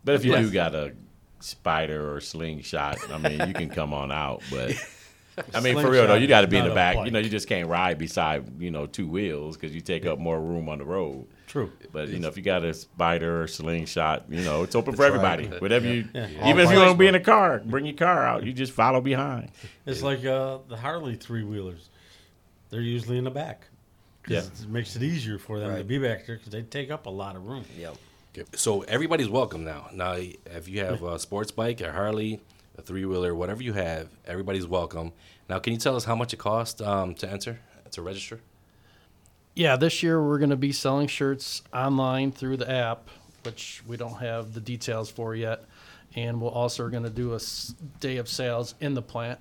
but if you yes. do got a spider or slingshot, I mean, you can come on out. But, I mean, for real, though, you got to be in the back. Bike. You know, you just can't ride beside, you know, two wheels because you take yeah. up more room on the road. True. But, you it's, know, if you got a spider or slingshot, you know, it's open it's for everybody. Right. Whatever yeah. you, yeah. Yeah. Even if you want to be in a car, bring your car out. You just follow behind. It's yeah. like uh, the Harley three-wheelers. They're usually in the back. Yeah. It makes it easier for them right. to be back there because they take up a lot of room. Yep. So everybody's welcome now. Now, if you have a sports bike, a Harley, a three-wheeler, whatever you have, everybody's welcome. Now, can you tell us how much it costs um, to enter, to register? Yeah, this year we're going to be selling shirts online through the app, which we don't have the details for yet. And we're also going to do a day of sales in the plant.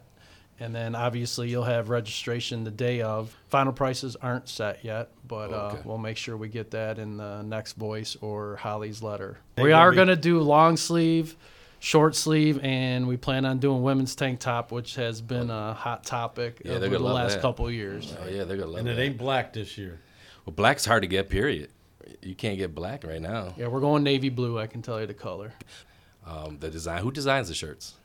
And then, obviously, you'll have registration the day of. Final prices aren't set yet, but okay. uh, we'll make sure we get that in the next voice or Holly's letter. They we are be- going to do long sleeve, short sleeve, and we plan on doing women's tank top, which has been a hot topic yeah, over the last that. couple of years. Oh, yeah, they're going to love and it. And it ain't black this year. Well, black's hard to get, period. You can't get black right now. Yeah, we're going navy blue. I can tell you the color. Um, the design. Who designs the shirts?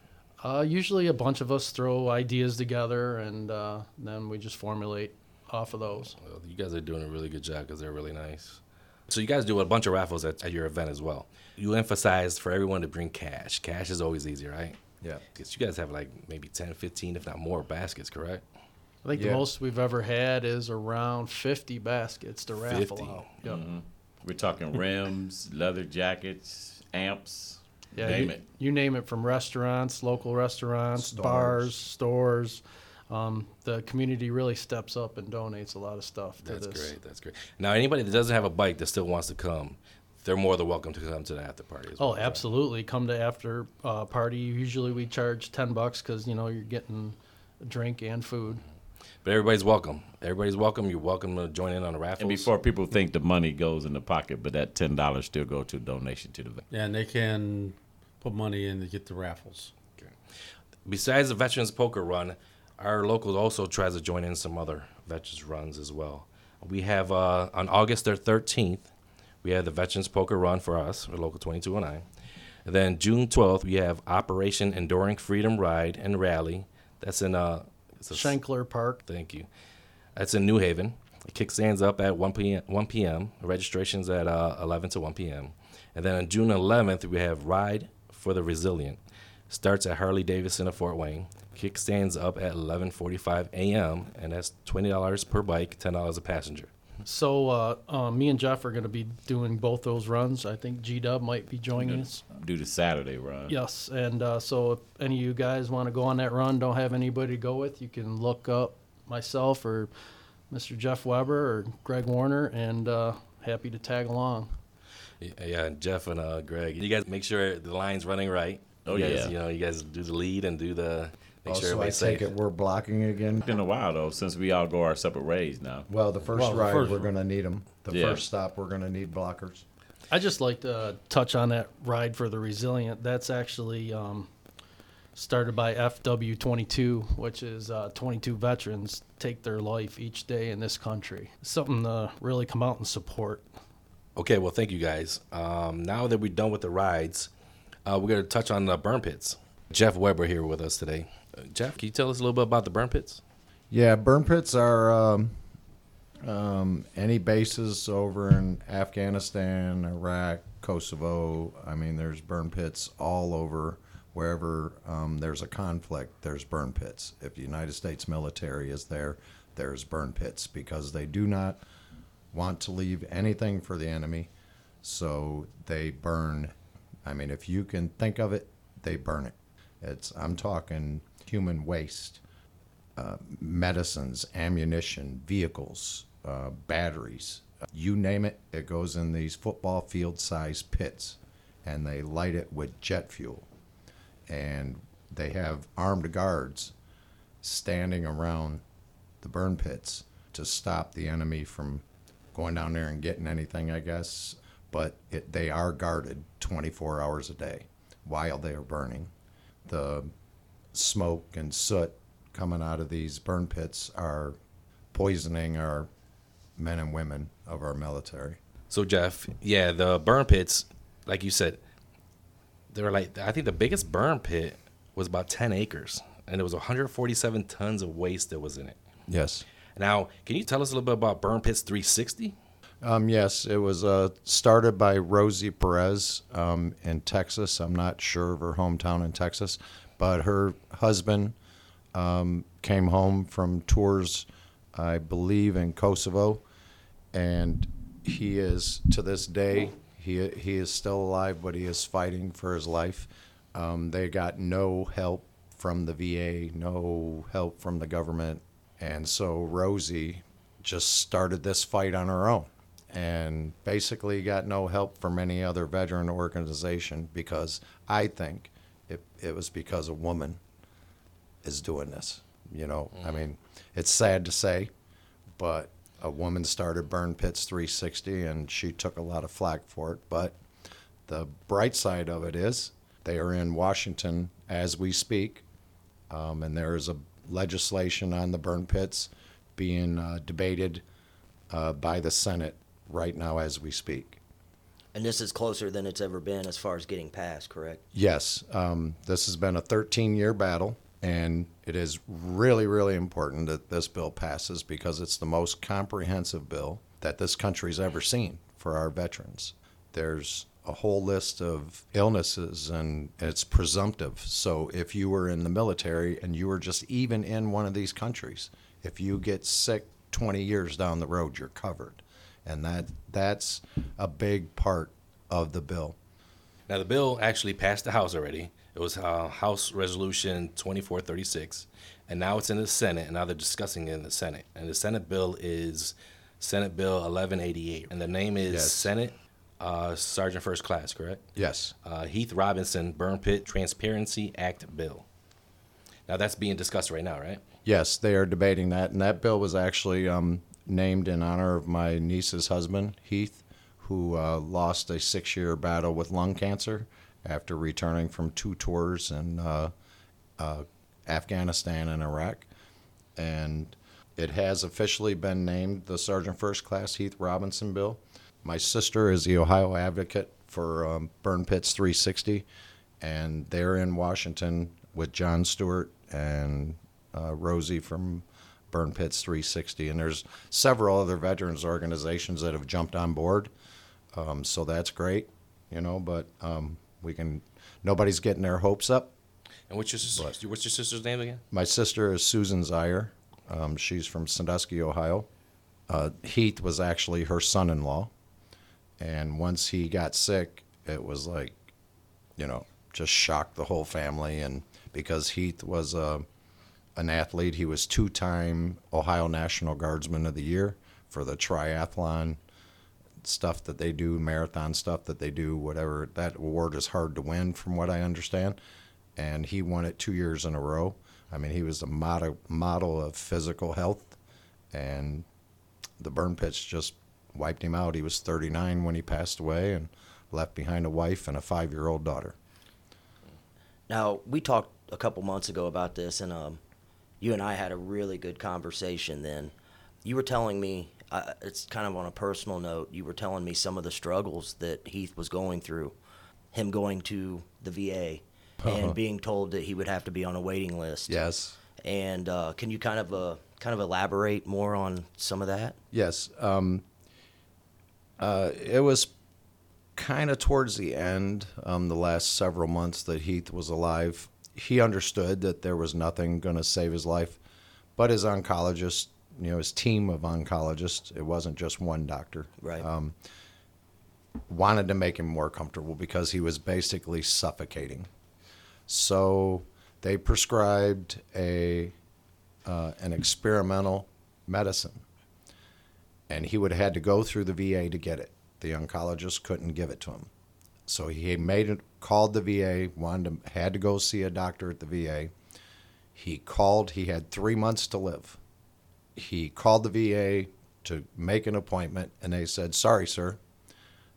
Uh, usually a bunch of us throw ideas together, and uh, then we just formulate off of those. Well, you guys are doing a really good job because they're really nice. So you guys do a bunch of raffles at, at your event as well. You emphasize for everyone to bring cash. Cash is always easy, right? Yeah. Because you guys have like maybe ten, fifteen, if not more, baskets, correct? I think yeah. the most we've ever had is around fifty baskets to raffle fifty out. Yep. Mm-hmm. We're talking rims, leather jackets, amps. Yeah, name you, it. You name it, from restaurants, local restaurants, stores. bars, stores. Um, the community really steps up and donates a lot of stuff to that's this. That's great. That's great. Now, anybody that doesn't have a bike that still wants to come, they're more than welcome to come to the after party as well. Oh, absolutely. Right? Come to after uh, party. Usually we charge ten bucks because, you know, you're getting a drink and food. But everybody's welcome. Everybody's welcome. You're welcome to join in on the raffles. And before people think the money goes in the pocket, but that ten dollars still go to a donation to the vet. Yeah, and they can put money in to get the raffles. Okay. Besides the Veterans Poker Run, our local also tries to join in some other Veterans Runs as well. We have, uh, on August thirteenth, we have the Veterans Poker Run for us, for Local twenty-two oh nine. And then June twelfth, we have Operation Enduring Freedom Ride and Rally. That's in... Uh, Shankler Park. Thank you. That's in New Haven. It kicks ends up at one p.m. Registration's at uh, eleven to one p.m. And then on June eleventh, we have Ride for the Resilient. Starts at Harley-Davidson of Fort Wayne. Kickstands up at eleven forty-five a.m., and that's twenty dollars per bike, ten dollars a passenger. So uh, uh, me and Jeff are going to be doing both those runs. I think G-Dub might be joining us. Due to Saturday run. Yes, and uh, so if any of you guys want to go on that run, don't have anybody to go with, you can look up myself or Mister Jeff Weber or Greg Warner, and uh, happy to tag along. Yeah, Jeff and uh, Greg, you guys make sure the line's running right. Oh, you guys, yeah. You know, you guys do the lead and do the... Make oh, sure so I safe. Take it we're blocking again? It's been a while, though, since we all go our separate ways now. Well, the first well, ride, the first we're going to need them. The yeah. first stop, we're going to need blockers. I just like to touch on that Ride for the Resilient. That's actually um, started by F W twenty-two, which is uh, twenty-two veterans take their life each day in this country. Something to really come out and support. Okay, well, thank you, guys. Um, now that we're done with the rides... Uh, we're going to touch on the burn pits. Jeff Weber here with us today. Uh, Jeff, can you tell us a little bit about the burn pits? Yeah, burn pits are um, um, any bases over in Afghanistan, Iraq, Kosovo. I mean, there's burn pits all over. Wherever um, there's a conflict, there's burn pits. If the United States military is there, there's burn pits because they do not want to leave anything for the enemy, so they burn. I mean, if you can think of it, they burn it. It's I'm talking human waste, uh, medicines, ammunition, vehicles, uh, batteries. You name it, it goes in these football field-sized pits, and they light it with jet fuel. And they have armed guards standing around the burn pits to stop the enemy from going down there and getting anything, I guess. But it, they are guarded twenty-four hours a day while they are burning. The smoke and soot coming out of these burn pits are poisoning our men and women of our military. So, Jeff, yeah, the burn pits, like you said, they were like, I think the biggest burn pit was about ten acres, and there was one hundred forty-seven tons of waste that was in it. Yes. Now, can you tell us a little bit about Burn Pits three sixty? Um, yes, it was uh, started by Rosie Perez um, in Texas. I'm not sure of her hometown in Texas, but her husband um, came home from tours, I believe, in Kosovo, and he is, to this day, he he is still alive, but he is fighting for his life. Um, they got no help from the V A, no help from the government, and so Rosie just started this fight on her own. And basically got no help from any other veteran organization because I think it, it was because a woman is doing this. You know, mm-hmm. I mean, it's sad to say, but a woman started Burn Pits three sixty, and she took a lot of flack for it. But the bright side of it is they are in Washington as we speak, um, and there is a legislation on the burn pits being uh, debated uh, by the Senate right now as we speak. And this is closer than it's ever been as far as getting passed, correct? Yes. Um, this has been a thirteen-year battle, and it is really, really important that this bill passes because it's the most comprehensive bill that this country's ever seen for our veterans. There's a whole list of illnesses, and it's presumptive. So if you were in the military and you were just even in one of these countries, if you get sick twenty years down the road, you're covered. And that that's a big part of the bill. Now, the bill actually passed the House already. It was uh, House Resolution twenty-four thirty-six, and now it's in the Senate, and now they're discussing it in the Senate. And the Senate bill is Senate Bill eleven eighty-eight, and the name is yes. Senate uh, Sergeant First Class, correct? Yes. Uh, Heath Robinson Burn Pit Transparency Act Bill. Now, that's being discussed right now, right? Yes, they are debating that, and that bill was actually... Um, named in honor of my niece's husband, Heath, who uh, lost a six-year battle with lung cancer after returning from two tours in uh, uh, Afghanistan and Iraq. And it has officially been named the Sergeant First Class Heath Robinson Bill. My sister is the Ohio advocate for um, Burn Pits three sixty, and they're in Washington with John Stewart and uh, Rosie from Burn Pits three sixty, and there's several other veterans organizations that have jumped on board, um, so that's great, you know, but um, we can, nobody's getting their hopes up. And what's your sister's, what's your sister's name again? My sister is Susan Zier. Um, she's from Sandusky, Ohio. Uh, Heath was actually her son-in-law, and once he got sick, it was like, you know, just shocked the whole family, and because Heath was a, an athlete, he was two-time Ohio National Guardsman of the Year for the triathlon stuff that they do, marathon stuff that they do, whatever. That award is hard to win from what I understand, and he won it two years in a row. I mean, he was the model, model of physical health, and the burn pits just wiped him out. He was thirty-nine when he passed away and left behind a wife and a five-year-old daughter. Now, we talked a couple months ago about this, and um, you and I had a really good conversation then. You were telling me, uh, it's kind of on a personal note, you were telling me some of the struggles that Heath was going through, him going to the V A, uh-huh. and being told that he would have to be on a waiting list. Yes. And uh, can you kind of uh, kind of elaborate more on some of that? Yes. Um, uh, it was kind of towards the end, um, the last several months that Heath was alive. He understood that there was nothing going to save his life, but his oncologist, you know, his team of oncologists, it wasn't just one doctor, right. um, wanted to make him more comfortable because he was basically suffocating. So they prescribed a uh, an experimental medicine, and he would have had to go through the V A to get it. The oncologist couldn't give it to him. So he made it, called the V A, wanted to, had to go see a doctor at the V A. He called, he had three months to live. He called the V A to make an appointment, and they said, sorry, sir,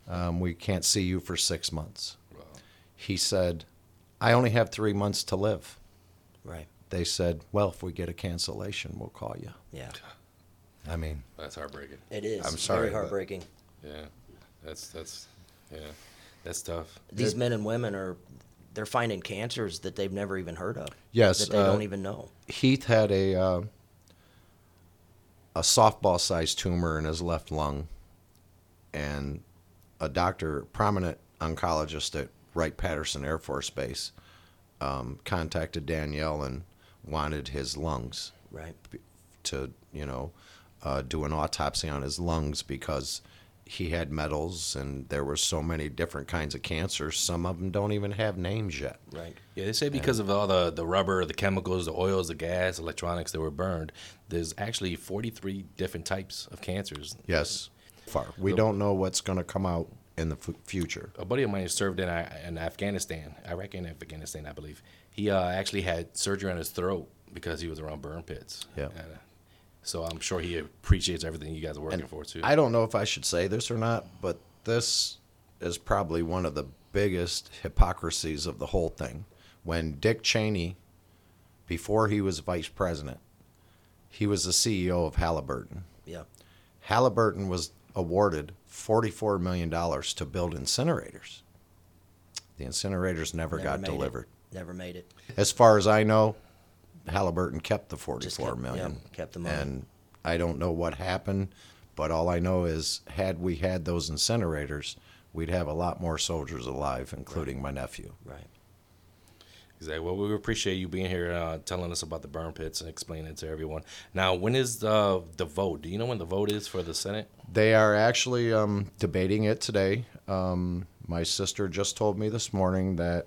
um, we can't see you for six months. Wow. He said, I only have three months to live. Right. They said, well, if we get a cancellation, we'll call you. Yeah. I mean. That's heartbreaking. It is. I'm sorry. Very heartbreaking. But, yeah. That's, that's, yeah, that's tough. These men and women are, they're finding cancers that they've never even heard of. Yes. That they uh, don't even know. Heath had a, uh, a softball-sized tumor in his left lung, and a doctor, prominent oncologist at Wright-Patterson Air Force Base, um, contacted Danielle and wanted his lungs. Right. To, you know, uh, do an autopsy on his lungs because he had metals, and there were so many different kinds of cancers. Some of them don't even have names yet. Right. Yeah, they say because and, of all the, the rubber, the chemicals, the oils, the gas, electronics that were burned, there's actually forty-three different types of cancers. Yes. Far. We so, don't know what's going to come out in the f- future. A buddy of mine served in in Afghanistan, Iraq and Afghanistan, I believe. He uh, actually had surgery on his throat because he was around burn pits. Yeah. And, uh, So I'm sure he appreciates everything you guys are working and for, too. I don't know if I should say this or not, but this is probably one of the biggest hypocrisies of the whole thing. When Dick Cheney, before he was vice president, he was the C E O of Halliburton. Yeah. Halliburton was awarded forty-four million dollars to build incinerators. The incinerators never, never got delivered. It. Never made it. As far as I know, Halliburton kept the forty-four kept, million, yeah, kept them and I don't know what happened, but all I know is had we had those incinerators, we'd have a lot more soldiers alive, including right. my nephew. Right. Exactly. Well, we appreciate you being here, uh, telling us about the burn pits and explaining it to everyone. Now, when is the the vote? Do you know when the vote is for the Senate? They are actually um, debating it today. Um, my sister just told me this morning that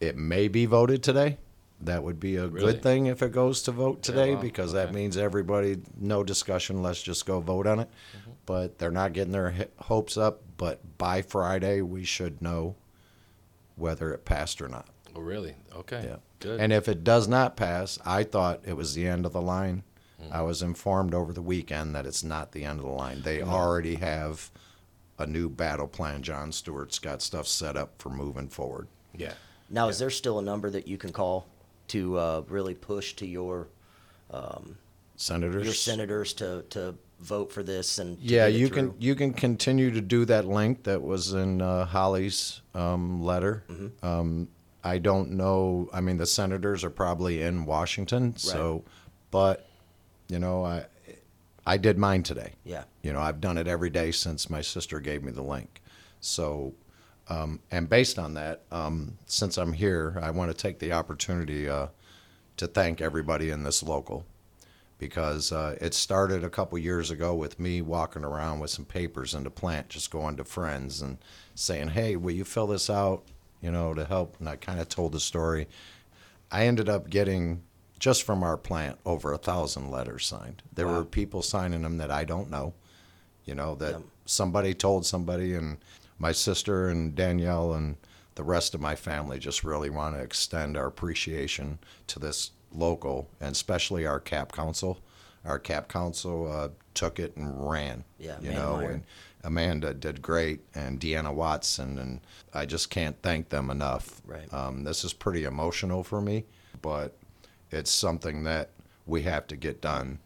it may be voted today. That would be a really? good thing if it goes to vote today yeah, wow. because okay. that means everybody, no discussion, let's just go vote on it. Mm-hmm. But they're not getting their hopes up, but by Friday we should know whether it passed or not. Oh, really? Okay. Yeah. Good. And if it does not pass, I thought it was the end of the line. Mm-hmm. I was informed over the weekend that it's not the end of the line. They mm-hmm. already have a new battle plan. John Stewart's got stuff set up for moving forward. Yeah. Now, yeah. is there still a number that you can call to uh, really push to your um, senators, your senators to, to vote for this, and yeah, you can you can continue to do that link that was in uh, Holly's um, letter. Mm-hmm. Um, I don't know. I mean, the senators are probably in Washington, so right. but you know, I I did mine today. Yeah. You know, I've done it every day since my sister gave me the link. So, um, and based on that, um, since I'm here, I want to take the opportunity uh, to thank everybody in this local, because uh, it started a couple years ago with me walking around with some papers in the plant, just going to friends and saying, hey, will you fill this out, you know, to help? And I kind of told the story. I ended up getting, just from our plant, over a thousand letters signed. There wow. were people signing them that I don't know, you know, that yep. somebody told somebody, and my sister and Danielle and the rest of my family just really want to extend our appreciation to this local, and especially our cap council. Our cap council uh, took it and ran, yeah, you know, Meyer. And Amanda did great, and Deanna Watson, and I just can't thank them enough. Right. Um, this is pretty emotional for me, but it's something that we have to get done.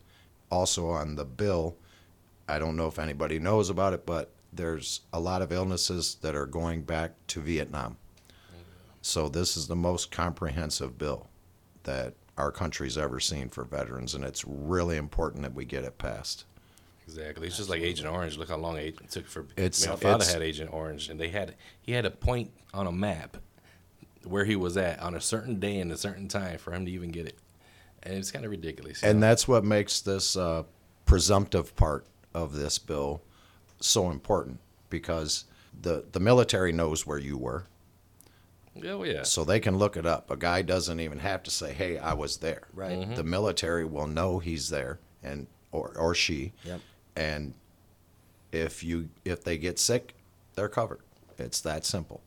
Also on the bill, I don't know if anybody knows about it, but there's a lot of illnesses that are going back to Vietnam. So this is the most comprehensive bill that our country's ever seen for veterans, and it's really important that we get it passed. Exactly. It's Absolutely. Just like Agent Orange. Look how long it took for it's, my father it's, had Agent Orange, and they had he had a point on a map where he was at on a certain day and a certain time for him to even get it. And it's kind of ridiculous. And know? That's what makes this uh, presumptive part of this bill so important, because the, the military knows where you were. Oh, yeah. So they can look it up. A guy doesn't even have to say, hey, I was there. Right. Mm-hmm. The military will know he's there, and or, or she. Yep. And if you if they get sick, they're covered. It's that simple.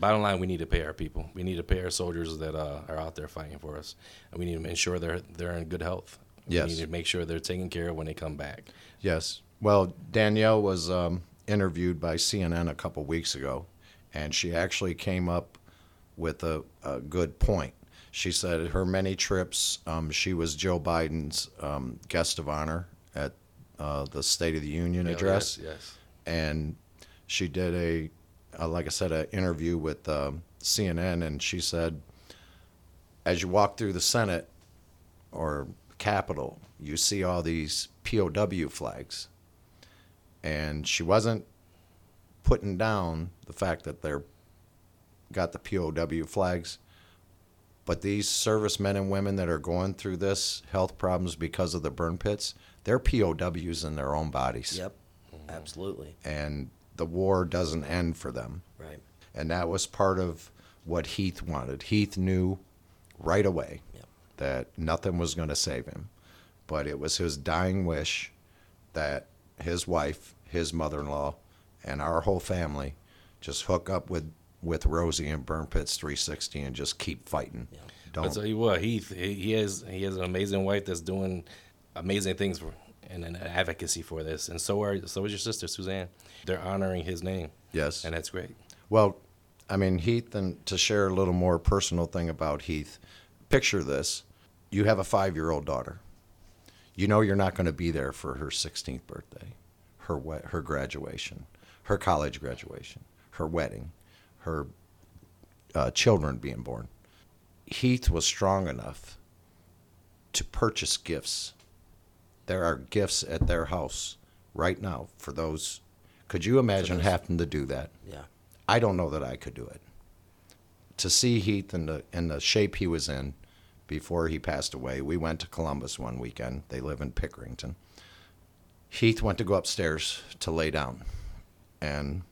Bottom line, we need to pay our people. We need to pay our soldiers that uh, are out there fighting for us. And we need to ensure they're they're in good health. We yes. need to make sure they're taken care of when they come back. Yes. Well, Danielle was um, interviewed by C N N a couple weeks ago, and she actually came up with a, a good point. She said her many trips, um, she was Joe Biden's um, guest of honor at uh, the State of the Union yeah, address. Yes, yes. And she did a... Uh, like I said, an interview with um, C N N, and she said, as you walk through the Senate or Capitol, you see all these P O W flags. And she wasn't putting down the fact that they're got the P O W flags, but these servicemen and women that are going through this health problems because of the burn pits, they're P O Ws in their own bodies. Yep, absolutely. And the war doesn't end for them. Right. And that was part of what Heath wanted. Heath knew right away yep. that nothing was going to save him. But it was his dying wish that his wife, his mother-in-law, and our whole family just hook up with, with Rosie and Burn Pits three sixty and just keep fighting. Yep. Don't. I'll tell you what, Heath, he has, he has an amazing wife that's doing amazing things for and an advocacy for this, and so are so is your sister Suzanne. They're honoring his name. Yes, and that's great. Well, I mean Heath, and to share a little more personal thing about Heath, picture this: you have a five-year-old daughter. You know you're not going to be there for her sixteenth birthday, her we- her graduation, her college graduation, her wedding, her uh, children being born. Heath was strong enough to purchase gifts. There are gifts at their house right now for those. Could you imagine having to do that? Yeah. I don't know that I could do it. To see Heath in the, in the shape he was in before he passed away, we went to Columbus one weekend. They live in Pickerington. Heath went to go upstairs to lay down, and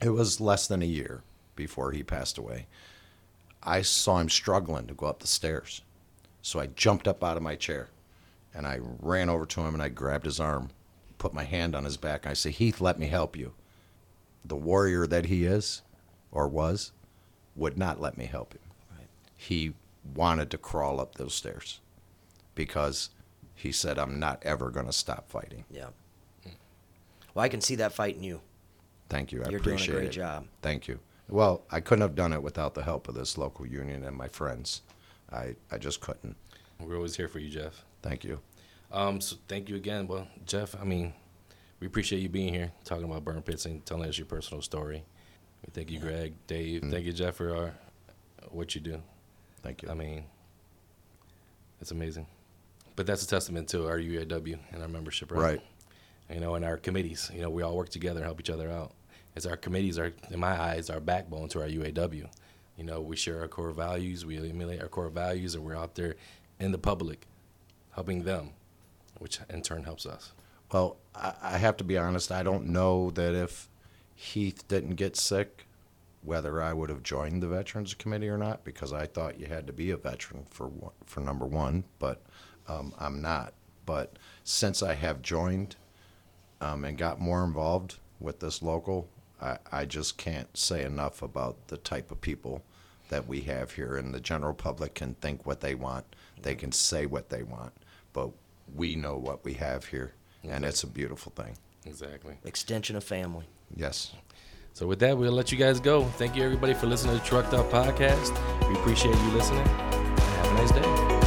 it was less than a year before he passed away. I saw him struggling to go up the stairs, so I jumped up out of my chair. And I ran over to him, and I grabbed his arm, put my hand on his back, and I said, Heath, let me help you. The warrior that he is, or was, would not let me help him. Right. He wanted to crawl up those stairs because he said, I'm not ever going to stop fighting. Yeah. Well, I can see that fight in you. Thank you. I You're appreciate it. You're doing a great it. Job. Thank you. Well, I couldn't have done it without the help of this local union and my friends. I, I just couldn't. We're always here for you, Jeff. Thank you. Um, so thank you again. Well, Jeff, I mean, we appreciate you being here, talking about burn pits and telling us your personal story. Thank you, yeah. Greg, Dave. Mm-hmm. Thank you, Jeff, for our, what you do. Thank you. I mean, it's amazing. but that's a testament to our U A W and our membership, right? Right. You know, and our committees. You know, we all work together and help each other out. As our committees are, in my eyes, our backbone to our U A W. You know, we share our core values, we emulate our core values, and we're out there in the public helping them, which in turn helps us. Well, I have to be honest, I don't know that if Heath didn't get sick, whether I would have joined the Veterans Committee or not, because I thought you had to be a veteran for one, for number one, but um, I'm not. But since I have joined um, and got more involved with this local, I, I just can't say enough about the type of people that we have here. And the general public can think what they want, they can say what they want, but we know what we have here. Exactly. And it's a beautiful thing. Exactly. Extension of family. Yes. So with that, we'll let you guys go. Thank you, everybody, for listening to the Trucked Up Podcast. We appreciate you listening. Have a nice day.